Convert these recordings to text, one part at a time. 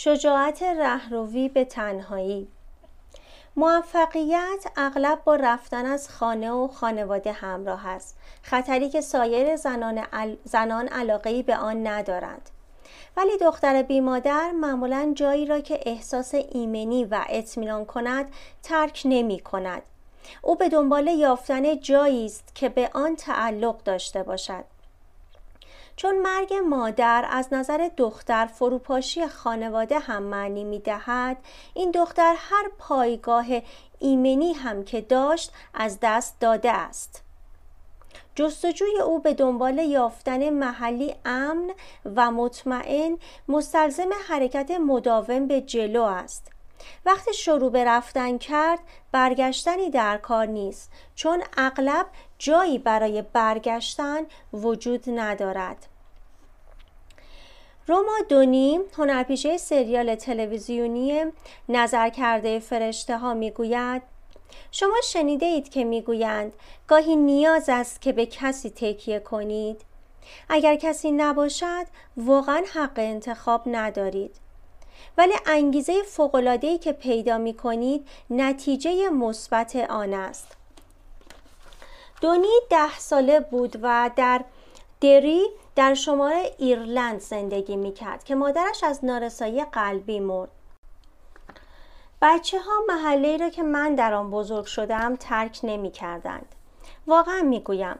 شجاعت رهروی به تنهایی. موفقیت اغلب با رفتن از خانه و خانواده همراه است، خطری که سایر زنان علاقه‌ای به آن ندارند. ولی دختر بی مادر معمولاً جایی را که احساس ایمنی و اطمینان کند ترک نمی کند. او به دنبال یافتن جایی است که به آن تعلق داشته باشد. چون مرگ مادر از نظر دختر فروپاشی خانواده هم معنی می دهد، این دختر هر پایگاه ایمنی هم که داشت از دست داده است. جستجوی او به دنبال یافتن محلی امن و مطمئن مستلزم حرکت مداوم به جلو است. وقتی شروع به رفتن کرد، برگشتنی در کار نیست، چون اغلب جایی برای برگشتن وجود ندارد. روما دونی، هنرپیشه سریال تلویزیونی نظرکرده فرشته ها، میگوید: شما شنیده اید که میگویند گاهی نیاز است که به کسی تکیه کنید. اگر کسی نباشد، واقعا حق انتخاب ندارید. ولی انگیزه فوق‌العاده‌ای که پیدا می کنید نتیجه مثبت آن است. دونی 10 ساله بود و در دری در شمال ایرلند زندگی می کرد که مادرش از نارسایی قلبی مرد. بچه ها محله‌ای را که من در آن بزرگ شدم ترک نمی کردند. واقعا می گویم،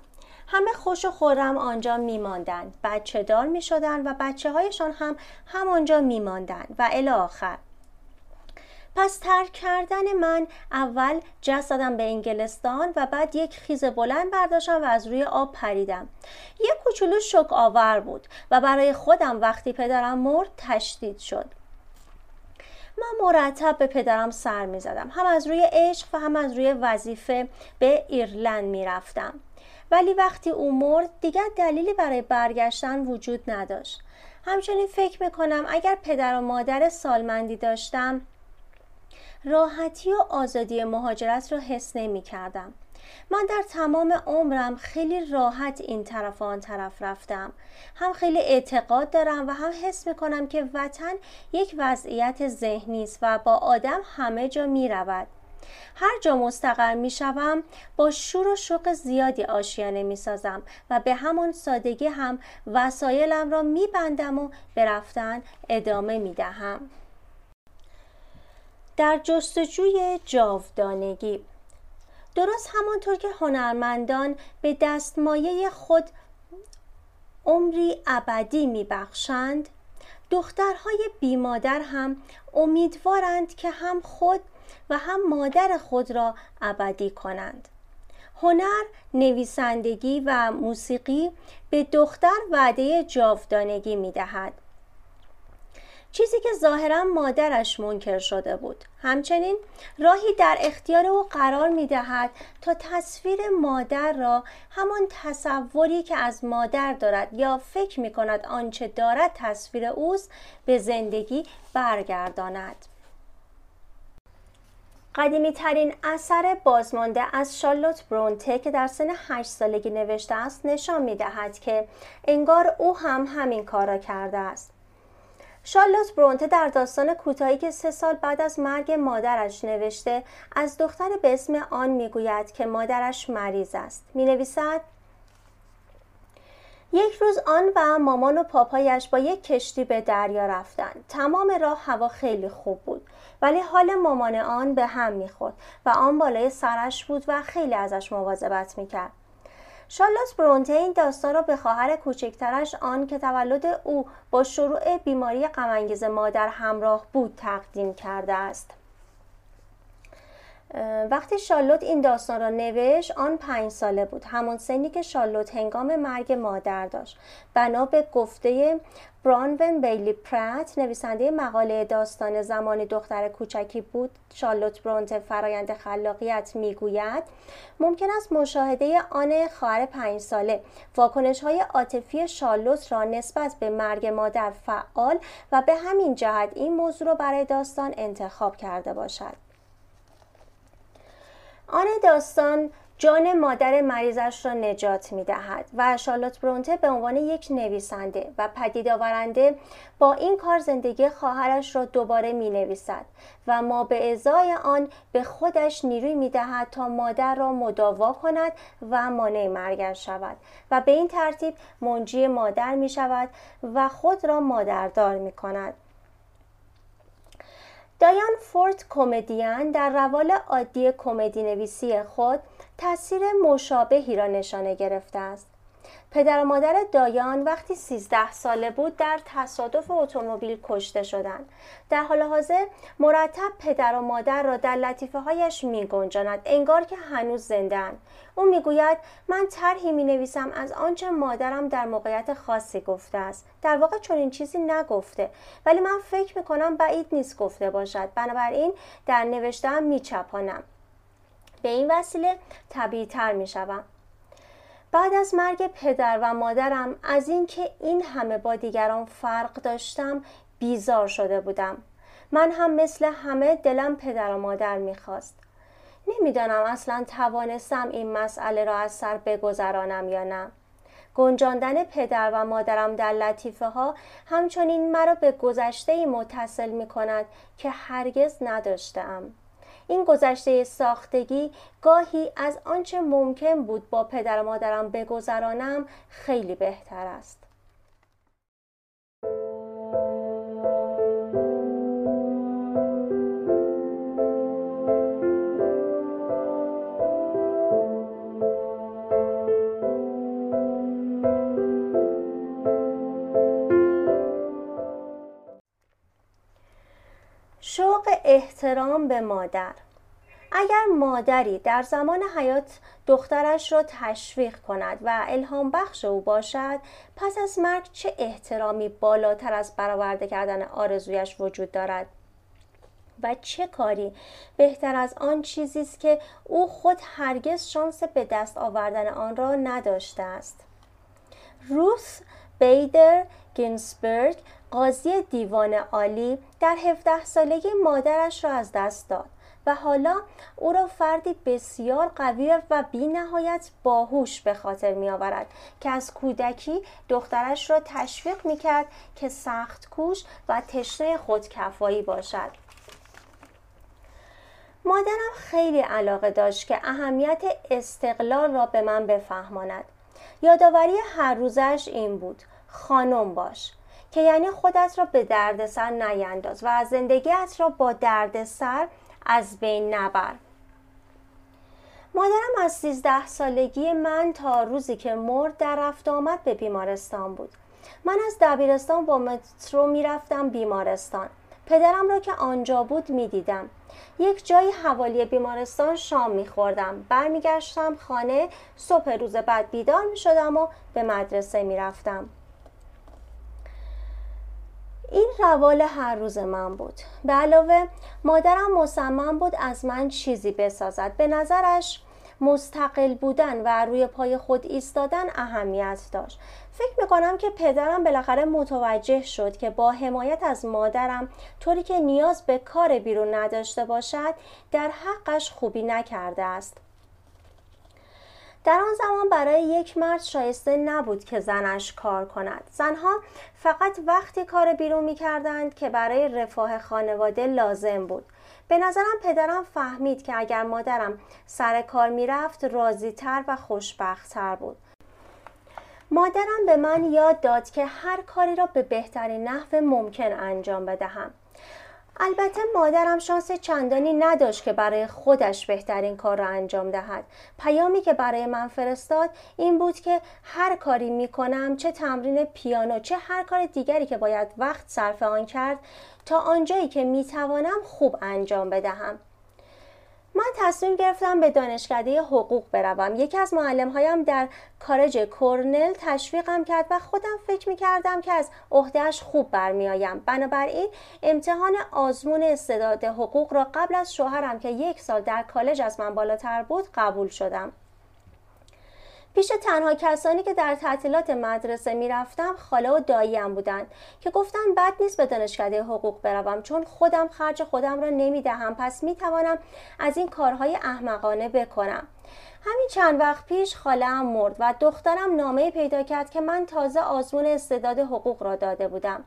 همه خوش و خورم آنجا میماندند، بچه دار میشدند و بچه هایشان هم همانجا میماندند و الی آخر. پس ترک کردن من، اول جست دادم به انگلستان و بعد یک خیز بلند برداشتم و از روی آب پریدم. یک کوچولو شوک آور بود و برای خودم وقتی پدرم مرد تشدید شد. من مرتب به پدرم سر میزدم، هم از روی عشق و هم از روی وظیفه به ایرلند میرفتم. ولی وقتی او مرد دیگر دلیلی برای برگشتن وجود نداشت. همچنین فکر میکنم اگر پدر و مادر سالمندی داشتم، راحتی و آزادی مهاجرت رو حس نمیکردم. من در تمام عمرم خیلی راحت این طرف و آن طرف رفتم. هم خیلی اعتقاد دارم و هم حس میکنم که وطن یک وضعیت ذهنی است و با آدم همه جا میرود. هر جا مستقر می شوم با شور و شوق زیادی آشیانه می سازم و به همان سادگی هم وسایلم را می بندم و به رفتن ادامه می دهم. در جستجوی جاودانگی، درست همانطور که هنرمندان به دستمایه خود عمری ابدی می بخشند، دخترهای بی مادر هم امیدوارند که هم خود و هم مادر خود را ابدی کنند. هنر، نویسندگی و موسیقی به دختر وعده جاودانگی می دهد، چیزی که ظاهراً مادرش منکر شده بود. همچنین راهی در اختیار او قرار می دهد تا تصویر مادر را همان تصوری که از مادر دارد یا فکر می کند آنچه دارد تصویر اوست به زندگی برگرداند. قدیمی ترین اثر بازمانده از شارلوت برونته که در سن 8 سالگی نوشته است نشان می دهد که انگار او هم همین کار را کرده است. شارلوت برونته در داستان کوتاهی که 3 سال بعد از مرگ مادرش نوشته، از دختر به اسم آن می گوید که مادرش مریض است. می نویسد: یک روز آن و مامان و پاپایش با یک کشتی به دریا رفتند. تمام راه هوا خیلی خوب بود، ولی حال مامان آن به هم میخورد و آن بالای سرش بود و خیلی ازش مواظبت میکرد. شارلوت برونته این داستان را به خواهر کوچکترش آن که تولد او با شروع بیماری غم‌انگیز مادر همراه بود تقدیم کرده است. وقتی شارلوت این داستان را نوشت، آن 5 ساله بود، همان سنی که شارلوت هنگام مرگ مادر داشت. بنا به گفته برانون بیلی پرت، نویسنده مقاله داستان زمانی دختر کوچکی بود، شارلوت برونته فرایند خلاقیت میگوید: ممکن است مشاهده آن خواهر 5 ساله واکنش‌های عاطفی شارلوت را نسبت به مرگ مادر فعال و به همین جهت این موضوع را برای داستان انتخاب کرده باشد. آن داستان جان مادر مریضش را نجات می دهد و شارلوت برونته به عنوان یک نویسنده و پدید آورنده با این کار زندگی خواهرش را دوباره می نویسد و ما به ازای آن به خودش نیروی می دهد تا مادر را مداوا کند و مانع مرگش شود و به این ترتیب منجی مادر می شود و خود را مادردار می کند. دایان فورد کمدین در روال عادی کمدی نویسی خود تاثیر مشابهی را نشانه گرفته است. پدر و مادر دایان وقتی 13 ساله بود در تصادف اتومبیل کشته شدند. در حال حاضر مرتب پدر و مادر را در لطیفه هایش می گنجاند انگار که هنوز زنده‌اند. او میگوید من طرحی می نویسم از آنچه مادرم در موقعیت خاصی گفته است. در واقع چنین چیزی نگفته، ولی من فکر می کنم بعید نیست گفته باشد. بنابراین در نوشته‌ام می چپانم. به این وسیله طبیعی تر می شوم. بعد از مرگ پدر و مادرم از اینکه این همه با دیگران فرق داشتم بیزار شده بودم. من هم مثل همه دلم پدر و مادر میخواست. نمیدانم اصلا توانستم این مسئله را از سر بگذرانم یا نه. گنجاندن پدر و مادرم در لطیفه ها همچنین مرا به گذشته‌ای متصل میکند که هرگز نداشتم. این گذشته ساختگی گاهی از آنچه ممکن بود با پدر و مادرم بگذرانم خیلی بهتر است. شوق احترام به مادر. اگر مادری در زمان حیات دخترش را تشویق کند و الهام بخش او باشد، پس از مرگ چه احترامی بالاتر از برآورده کردن آرزویش وجود دارد و چه کاری بهتر از آن چیزی است که او خود هرگز شانس به دست آوردن آن را نداشته است. روث بیدر گینسبرگ، قاضی دیوان عالی، در 17 سالگی مادرش را از دست داد و حالا او را فردی بسیار قوی و بی نهایت باهوش به خاطر می آورد که از کودکی دخترش را تشویق می کرد که سخت کوش و تشنه خودکفایی باشد. مادرم خیلی علاقه داشت که اهمیت استقلال را به من بفهماند. یادآوری هر روزش این بود: خانم باش، که یعنی خودت را به دردسر نینداز و زندگیت را با دردسر از بین نبر. مادرم از 13 سالگی من تا روزی که مرد در رفت آمد به بیمارستان بود. من از دبیرستان با مترو میرفتم بیمارستان. پدرم را که آنجا بود میدیدم. یک جایی حوالی بیمارستان شام میخوردم. برمیگشتم خانه، صبح روز بعد بیدار میشدم و به مدرسه میرفتم. این روال هر روز من بود. به علاوه مادرم مصمم بود از من چیزی بسازد. به نظرش مستقل بودن و روی پای خود ایستادن اهمیت داشت. فکر میکنم که پدرم بالاخره متوجه شد که با حمایت از مادرم طوری که نیاز به کار بیرون نداشته باشد در حقش خوبی نکرده است. در آن زمان برای یک مرد شایسته نبود که زنش کار کند. زنها فقط وقتی کار بیرون می کردند که برای رفاه خانواده لازم بود. به نظرم پدرم فهمید که اگر مادرم سر کار می رفت راضی تر و خوشبخت تر بود. مادرم به من یاد داد که هر کاری را به بهترین نحو ممکن انجام بدهم. البته مادرم شانس چندانی نداشت که برای خودش بهترین کار را انجام دهد. پیامی که برای من فرستاد این بود که هر کاری می کنم، چه تمرین پیانو چه هر کار دیگری که باید وقت صرف آن کرد، تا آنجایی که می توانم خوب انجام بدهم. من تصمیم گرفتم به دانشکده حقوق بروم. یکی از معلم‌هایم در کالج کرنل تشویقم کرد و خودم فکر می‌کردم که از عهده‌اش خوب برمی‌آیم. بنابراین امتحان آزمون استعداد حقوق را قبل از شوهرم که یک سال در کالج از من بالاتر بود قبول شدم. پیش تنها کسانی که در تعطیلات مدرسه میرفتم خاله و داییم بودند که گفتن بد نیست به دانشکده حقوق بروم، چون خودم خرج خودم را نمیدهم پس میتوانم از این کارهای احمقانه بکنم. همین چند وقت پیش خاله‌ام مرد و دخترم نامه‌ای پیدا کرد که من تازه آزمون استعداد حقوق را داده بودم.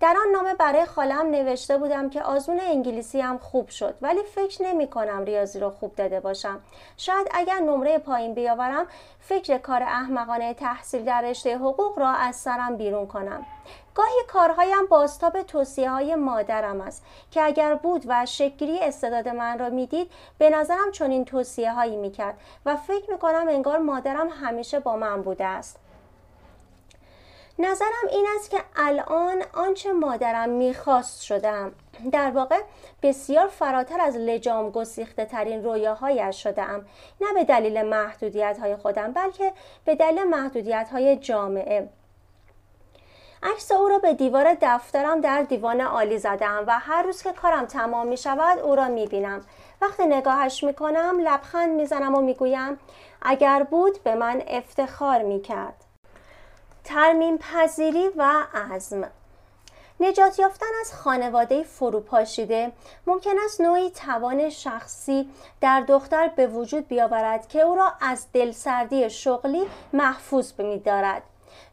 در آن نامه برای خاله‌ام نوشته بودم که آزمون انگلیسی هم خوب شد، ولی فکر نمی کنم ریاضی رو خوب داده باشم. شاید اگر نمره پایین بیاورم فکر کار احمقانه تحصیل در رشته حقوق را از سرم بیرون کنم. گاهی کارهایم بازتاب توصیه‌های مادرم است که اگر بود و شکلی استعداد من را میدید به نظرم چنین توصیه‌هایی میکرد و فکر میکنم انگار مادرم همیشه با من بوده است. نظرم این است که الان آنچه مادرم میخواست شدم. در واقع بسیار فراتر از لجام گسیخته ترین رویاهایش شدم، نه به دلیل محدودیت‌های خودم بلکه به دلیل محدودیت‌های جامعه. عکس او را به دیوار دفترم در دیوان عالی زدم و هر روز که کارم تمام می شود او را می بینم. وقتی نگاهش می کنم لبخند می زنم و می گویم اگر بود به من افتخار می کرد. ترمیم پذیری و عزم. نجات یافتن از خانواده فروپاشیده ممکن است نوعی توان شخصی در دختر به وجود بیاورد که او را از دلسردی شغلی محفوظ می‌دارد.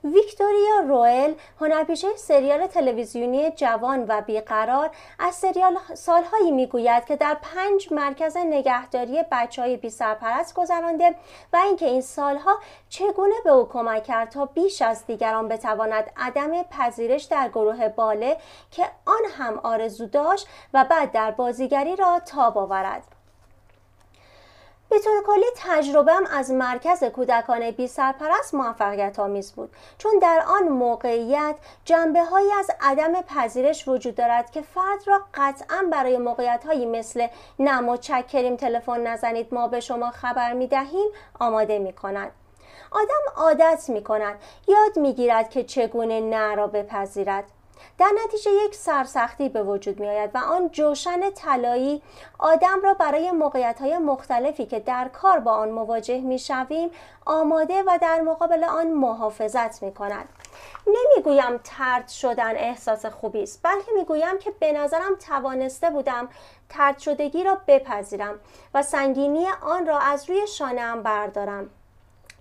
ویکتوریا روئل، هنرپیشه سریال تلویزیونی جوان و بیقرار، از سریال سالهایی میگوید که در 5 مرکز نگهداری بچه‌های بی‌سرپرست گذرانده و اینکه این سالها چگونه به او کمک کرد تا بیش از دیگران بتواند عدم پذیرش در گروه باله که آن هم آرزو داشت و بعد در بازیگری را تاب آورد. به طور کلی تجربه‌ام از مرکز کودکان بی‌سرپرست موفقیت‌آمیز بود، چون در آن موقعیت جنبه‌هایی از عدم پذیرش وجود دارد که فرد را قطعاً برای موقعیت‌هایی مثل نه متشکریم، تلفن نزنید، ما به شما خبر می‌دهیم آماده می‌کند. آدم عادت می‌کند، یاد می‌گیرد که چگونه نه را بپذیرد. در نتیجه یک سرسختی به وجود می آید و آن جوشن طلایی آدم را برای موقعیت‌های مختلفی که در کار با آن مواجه می شویم آماده و در مقابل آن محافظت می کند. نمیگویم طرد شدن احساس خوبی است، بلکه میگویم که به نظرم توانسته بودم طرد شدگی را بپذیرم و سنگینی آن را از روی شانه‌ام بردارم.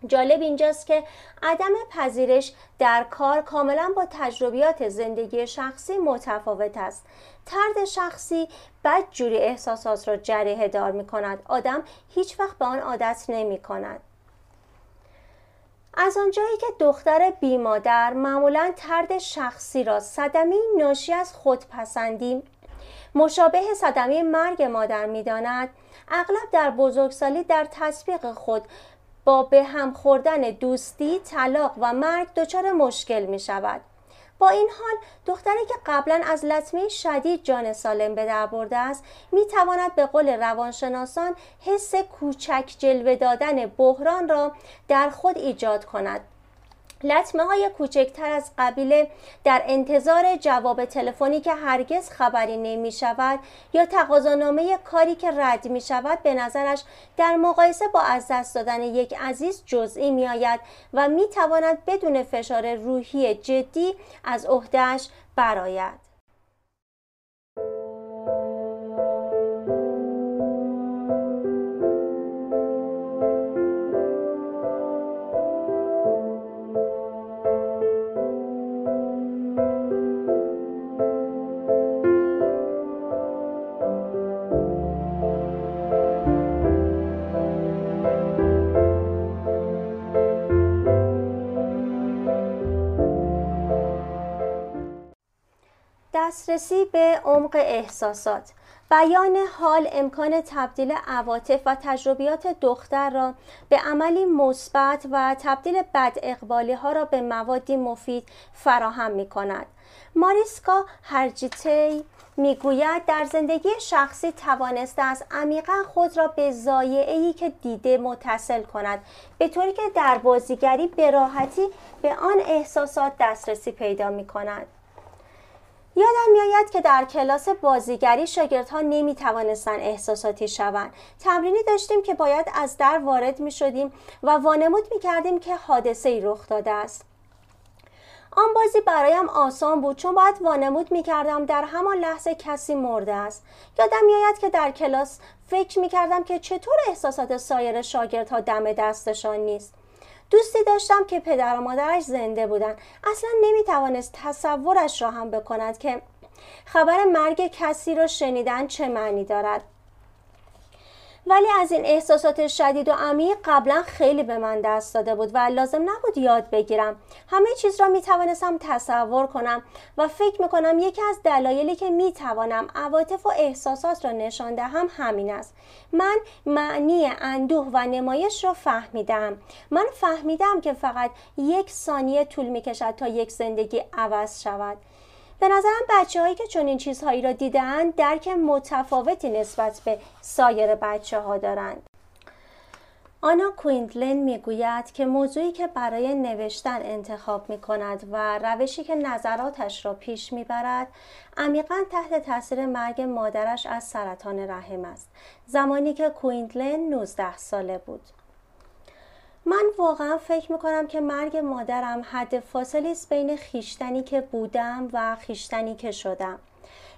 جالب اینجاست که عدم پذیرش در کار کاملا با تجربیات زندگی شخصی متفاوت است. طرد شخصی بدجوری احساسات را جریحه دار می کند. آدم هیچ وقت به آن عادت نمی کند. از آنجایی که دختر بی مادر معمولا طرد شخصی را صدمه‌ای ناشی از خودپسندی مشابه صدمه مرگ مادر می داند، اغلب در بزرگسالی در تطبیق خود با به هم خوردن دوستی، طلاق و مرگ دچار مشکل می شود. با این حال دختری که قبلا از لطمه شدید جان سالم به در برده است می تواند به قول روانشناسان حس کوچک جلوه دادن بحران را در خود ایجاد کند. لطمه های کوچکتر از قبیل در انتظار جواب تلفنی که هرگز خبری نمی شود یا تقاضانامه کاری که رد می شود به نظرش در مقایسه با از دست دادن یک عزیز جزئی می آید و می تواند بدون فشار روحی جدی از عهده‌اش برآید. دسترسی به عمق احساسات. بیان حال امکان تبدیل عواطف و تجربیات دختر را به عملی مثبت و تبدیل بد اقبالی ها را به موادی مفید فراهم می کند. ماریسکا هرجیتی میگوید در زندگی شخصی توانسته است عمیقا خود را به ضایعه‌ای که دیده متصل کند، به طوری که در بازیگری به راحتی به آن احساسات دسترسی پیدا می کند. یادم میآید که در کلاس بازیگری شاگردها نمی توانستند احساساتی شوند. تمرینی داشتیم که باید از در وارد می شدیم و وانمود می کردیم که حادثه ای رخ داده است. آن بازی برایم آسان بود چون باید وانمود میکردم در همان لحظه کسی مرده است. یادم میآید که در کلاس فکر میکردم که چطور احساسات سایر شاگردها دم دستشان نیست. دوستی داشتم که پدر و مادرش زنده بودند. اصلا نمیتوانست تصورش را هم بکند که خبر مرگ کسی را شنیدن چه معنی دارد. ولی از این احساسات شدید و عمیق قبلا خیلی به من دست داده بود و لازم نبود یاد بگیرم. همه چیز را میتوانستم تصور کنم و فکر میکنم یکی از دلایلی که میتوانم عواطف و احساسات را نشان دهم همین است. من معنی اندوه و نمایش را فهمیدم. من فهمیدم که فقط 1 ثانیه طول میکشد تا یک زندگی عوض شود. به نظرم بچه هایی که چنین چیزهایی را دیدند درک متفاوتی نسبت به سایر بچه ها دارند. آنا کویندلن میگوید که موضوعی که برای نوشتن انتخاب می کند و روشی که نظراتش را پیش میبرد عمیقا تحت تاثیر مرگ مادرش از سرطان رحم است. زمانی که کویندلن 19 ساله بود. من واقعا فکر میکنم که مرگ مادرم حد فاصله است بین خیشتنی که بودم و خیشتنی که شدم.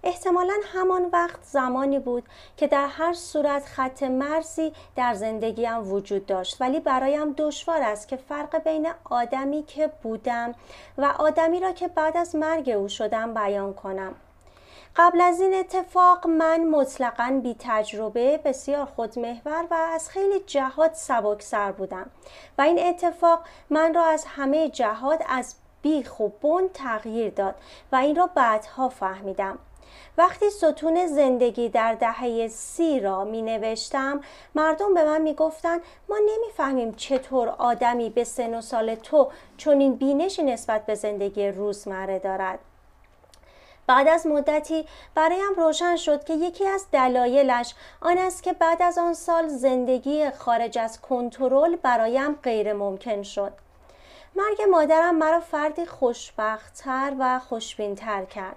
احتمالا همان وقت زمانی بود که در هر صورت خط مرزی در زندگیم وجود داشت، ولی برایم دشوار است که فرق بین آدمی که بودم و آدمی را که بعد از مرگ او شدم بیان کنم. قبل از این اتفاق من مطلقاً بی تجربه، بسیار خودمحور و از خیلی جهات سبکسر بودم و این اتفاق من را از همه جهات از بیخ و بن تغییر داد و این را بعدها فهمیدم. وقتی ستون زندگی در دهه 30 را می نوشتم مردم به من می گفتن ما نمی فهمیم چطور آدمی به سن و سال تو چنین بینشی نسبت به زندگی روزمره دارد. بعد از مدتی برایم روشن شد که یکی از دلایلش آن است که بعد از آن سال زندگی خارج از کنترل برایم غیر ممکن شد. مرگ مادرم مرا فردی خوشبخت‌تر و خوشبین‌تر کرد.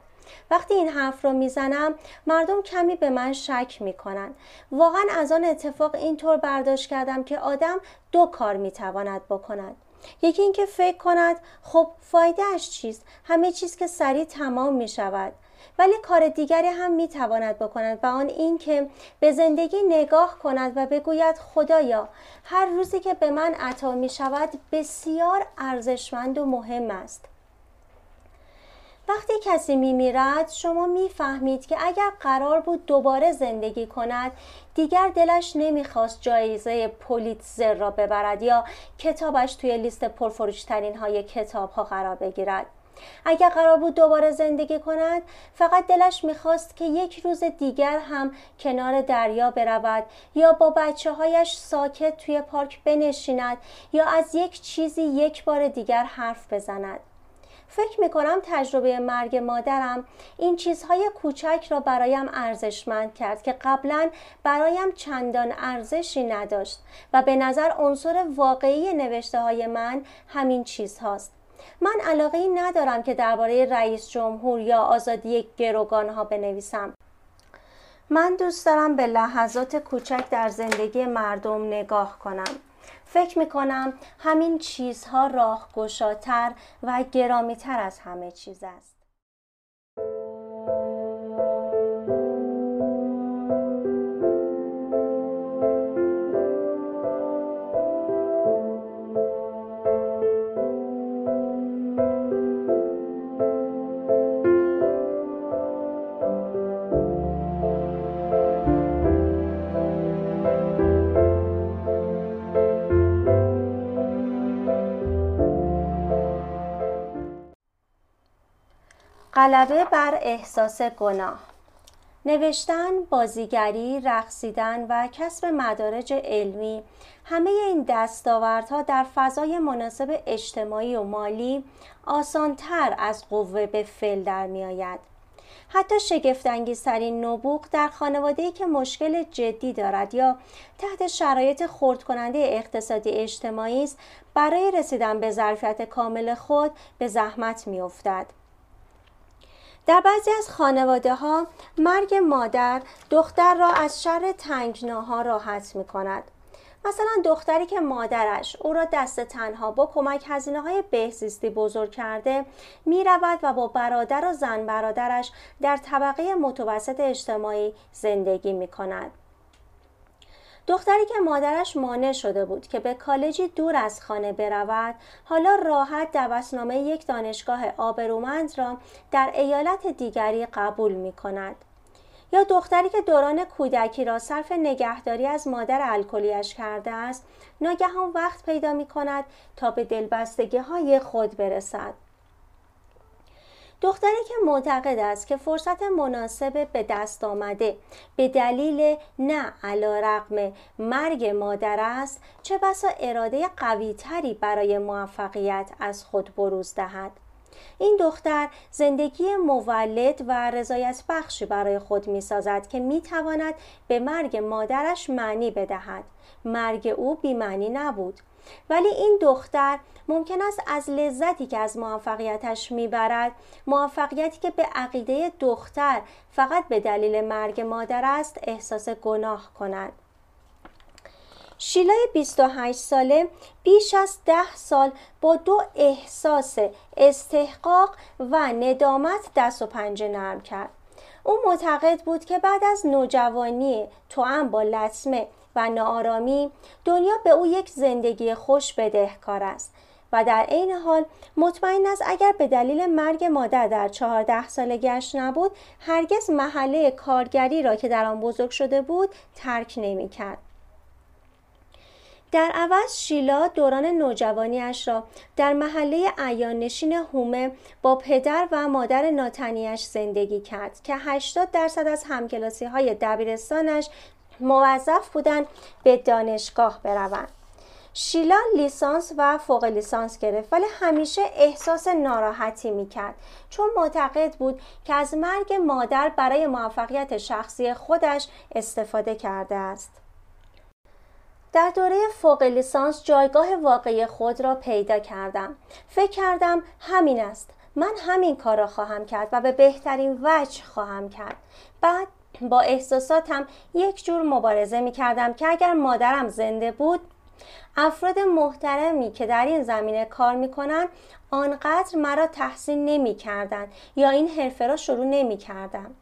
وقتی این حرف رو میزنم مردم کمی به من شک میکنن. واقعا از آن اتفاق اینطور برداشت کردم که آدم 2 کار میتواند بکند. یکی اینکه فکر کند خب فایدهش چیست، همه چیز که سریع تمام می شود، ولی کار دیگری هم می تواند بکند و آن این که به زندگی نگاه کند و بگوید خدایا هر روزی که به من عطا می شود بسیار ارزشمند و مهم است. وقتی کسی میمیرد شما میفهمید که اگر قرار بود دوباره زندگی کند دیگر دلش نمیخواست جایزه پولیتزر را ببرد یا کتابش توی لیست پرفروشترین های کتاب ها قرار بگیرد. اگر قرار بود دوباره زندگی کند فقط دلش میخواست که یک روز دیگر هم کنار دریا برود یا با بچه هایش ساکت توی پارک بنشیند یا از یک چیزی یک بار دیگر حرف بزند. فکر میکنم تجربه مرگ مادرم این چیزهای کوچک را برایم ارزشمند کرد که قبلا برایم چندان ارزشی نداشت و به نظر عنصر واقعی نوشته های من همین چیز هاست. من علاقه ای ندارم که درباره رئیس جمهور یا آزادی گروگان ها بنویسم. من دوست دارم به لحظات کوچک در زندگی مردم نگاه کنم. فکر میکنم همین چیزها راه گشاتر و گرامی تر از همه چیز است. غلبه بر احساس گناه. نوشتن، بازیگری، رقصیدن و کسب مدارج علمی، همه این دستاوردها در فضای مناسب اجتماعی و مالی آسان‌تر از قوه به فعل در می‌آید. حتی شگفت‌انگیزترین نبوغ در خانواده‌ای که مشکل جدی دارد یا تحت شرایط خردکننده اقتصادی اجتماعی است، برای رسیدن به ظرفیت کامل خود به زحمت می‌افتد. در بعضی از خانواده ها مرگ مادر دختر را از شر تنگناها راحت می کند. مثلا دختری که مادرش او را دست تنها با کمک هزینه‌های بهزیستی بزرگ کرده می رود و با برادر و زن برادرش در طبقه متوسط اجتماعی زندگی می کند. دختری که مادرش مانع شده بود که به کالجی دور از خانه برود، حالا راحت دعوتنامه یک دانشگاه آبرومند را در ایالت دیگری قبول می کند. یا دختری که دوران کودکی را صرف نگهداری از مادر الکلی‌اش کرده است، ناگهان وقت پیدا می کند تا به دلبستگی‌های خود برسد. دختری که معتقد است که فرصت مناسب به دست آمده به دلیل نه علی‌رغم مرگ مادر است، چه بسا اراده قوی‌تری برای موفقیت از خود بروز دهد. این دختر زندگی مولد و رضایت بخشی برای خود می سازد که می تواند به مرگ مادرش معنی بدهد. مرگ او بی‌معنی نبود، ولی این دختر ممکن است از لذتی که از موفقیتش می برد، موفقیتی که به عقیده دختر فقط به دلیل مرگ مادر است، احساس گناه کند. شیلای 28 ساله بیش از 10 سال با دو احساس استحقاق و ندامت دست و پنجه نرم کرد. او معتقد بود که بعد از نوجوانی توأم با لطمه و ناآرامی، دنیا به او یک زندگی خوش بدهکار است و در عین حال مطمئن است اگر به دلیل مرگ مادر در 14 سالگی‌اش نبود، هرگز محله کارگری را که در آن بزرگ شده بود ترک نمی‌کرد. در عوض شیلا دوران نوجوانیش را در محله عیان‌نشین هومه با پدر و مادر ناتنیش زندگی کرد که 80% از همکلاسی‌های دبیرستانش موظف بودند به دانشگاه بروند. شیلا لیسانس و فوق لیسانس گرفت، ولی همیشه احساس ناراحتی میکرد چون معتقد بود که از مرگ مادر برای موفقیت شخصی خودش استفاده کرده است. در دوره فوق لیسانس جایگاه واقعی خود را پیدا کردم. فکر کردم همین است، من همین کار را خواهم کرد و به بهترین وجه خواهم کرد. بعد با احساساتم یک جور مبارزه می کردم که اگر مادرم زنده بود، افراد محترمی که در این زمینه کار می کنند آنقدر مرا تحسین نمی کردند یا این حرفه را شروع نمی کردم.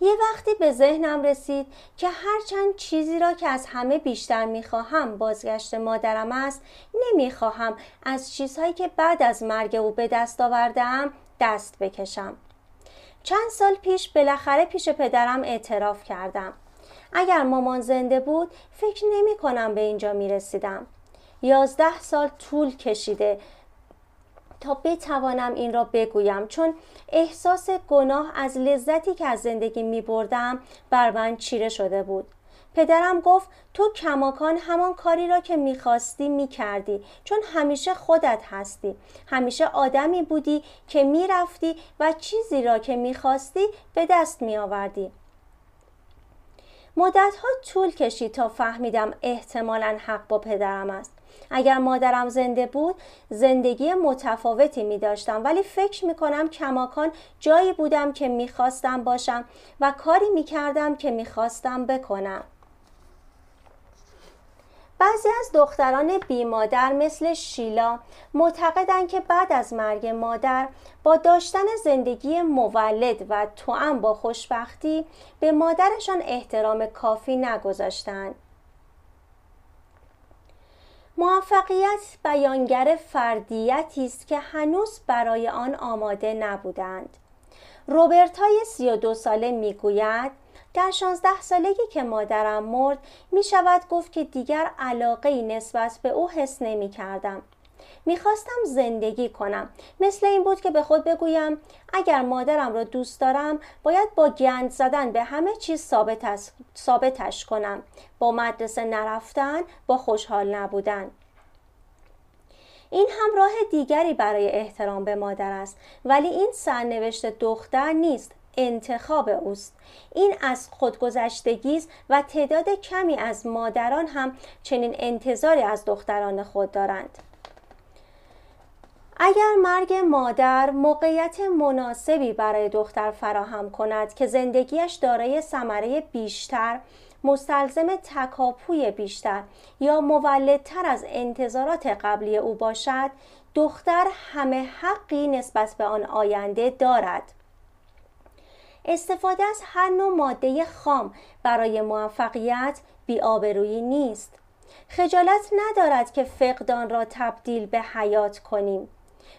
یه وقتی به ذهنم رسید که هرچند چیزی را که از همه بیشتر میخواهم بازگشت مادرم است، نمیخواهم از چیزهایی که بعد از مرگ او به دست آوردم دست بکشم. چند سال پیش بالاخره پیش پدرم اعتراف کردم. اگر مامان زنده بود فکر نمی کنم به اینجا می رسیدم. 11 سال طول کشیده تا بتوانم این را بگویم، چون احساس گناه از لذتی که از زندگی می بردم بر من چیره شده بود. پدرم گفت تو کماکان همان کاری را که میخواستی میکردی، چون همیشه خودت هستی، همیشه آدمی بودی که میرفتی و چیزی را که میخواستی به دست میآوردی. مدتها طول کشید تا فهمیدم احتمالاً حق با پدرم است. اگر مادرم زنده بود زندگی متفاوتی می داشتم، ولی فکر می کنم کماکان جایی بودم که می خواستم باشم و کاری می کردم که می خواستم بکنم. بعضی از دختران بی مادر مثل شیلا معتقدند که بعد از مرگ مادر با داشتن زندگی مولد و توأم با خوشبختی به مادرشان احترام کافی نگذاشتند. موفقیت بیانگر فردیتی است که هنوز برای آن آماده نبودند. روبرتای 32 ساله میگوید در 16 سالگی که مادرم مرد می شود گفت که دیگر علاقه‌ای نسبت به او حس نمی کردم. می خواستم زندگی کنم. مثل این بود که به خود بگویم اگر مادرم را دوست دارم باید با گند زدن به همه چیز ثابتش کنم، با مدرسه نرفتن، با خوشحال نبودن. این هم راه دیگری برای احترام به مادر است، ولی این سرنوشت دختر نیست، انتخاب اوست. این از خودگذشتگی است و تعداد کمی از مادران هم چنین انتظاری از دختران خود دارند. اگر مرگ مادر موقعیت مناسبی برای دختر فراهم کند که زندگیش دارای ثمره بیشتر مستلزم تکاپوی بیشتر یا مولدتر از انتظارات قبلی او باشد، دختر همه حقی نسبت به آن آینده دارد. استفاده از هر نوع ماده خام برای موفقیت بی‌آبرویی نیست. خجالت ندارد که فقدان را تبدیل به حیات کنیم.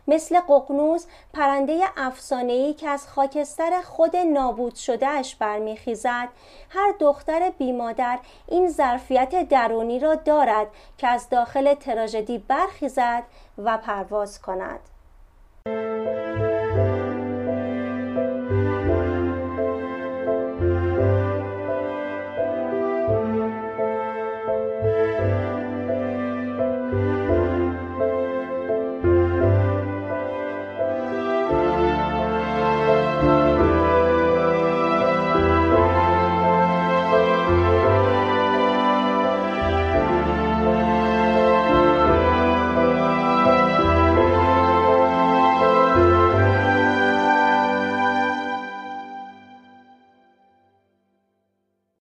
مثل ققنوس، پرنده افسانه‌ای که از خاکستر خود نابود شدهش برمیخیزد، هر دختر بیمادر این ظرفیت درونی را دارد که از داخل تراژدی برخیزد و پرواز کند.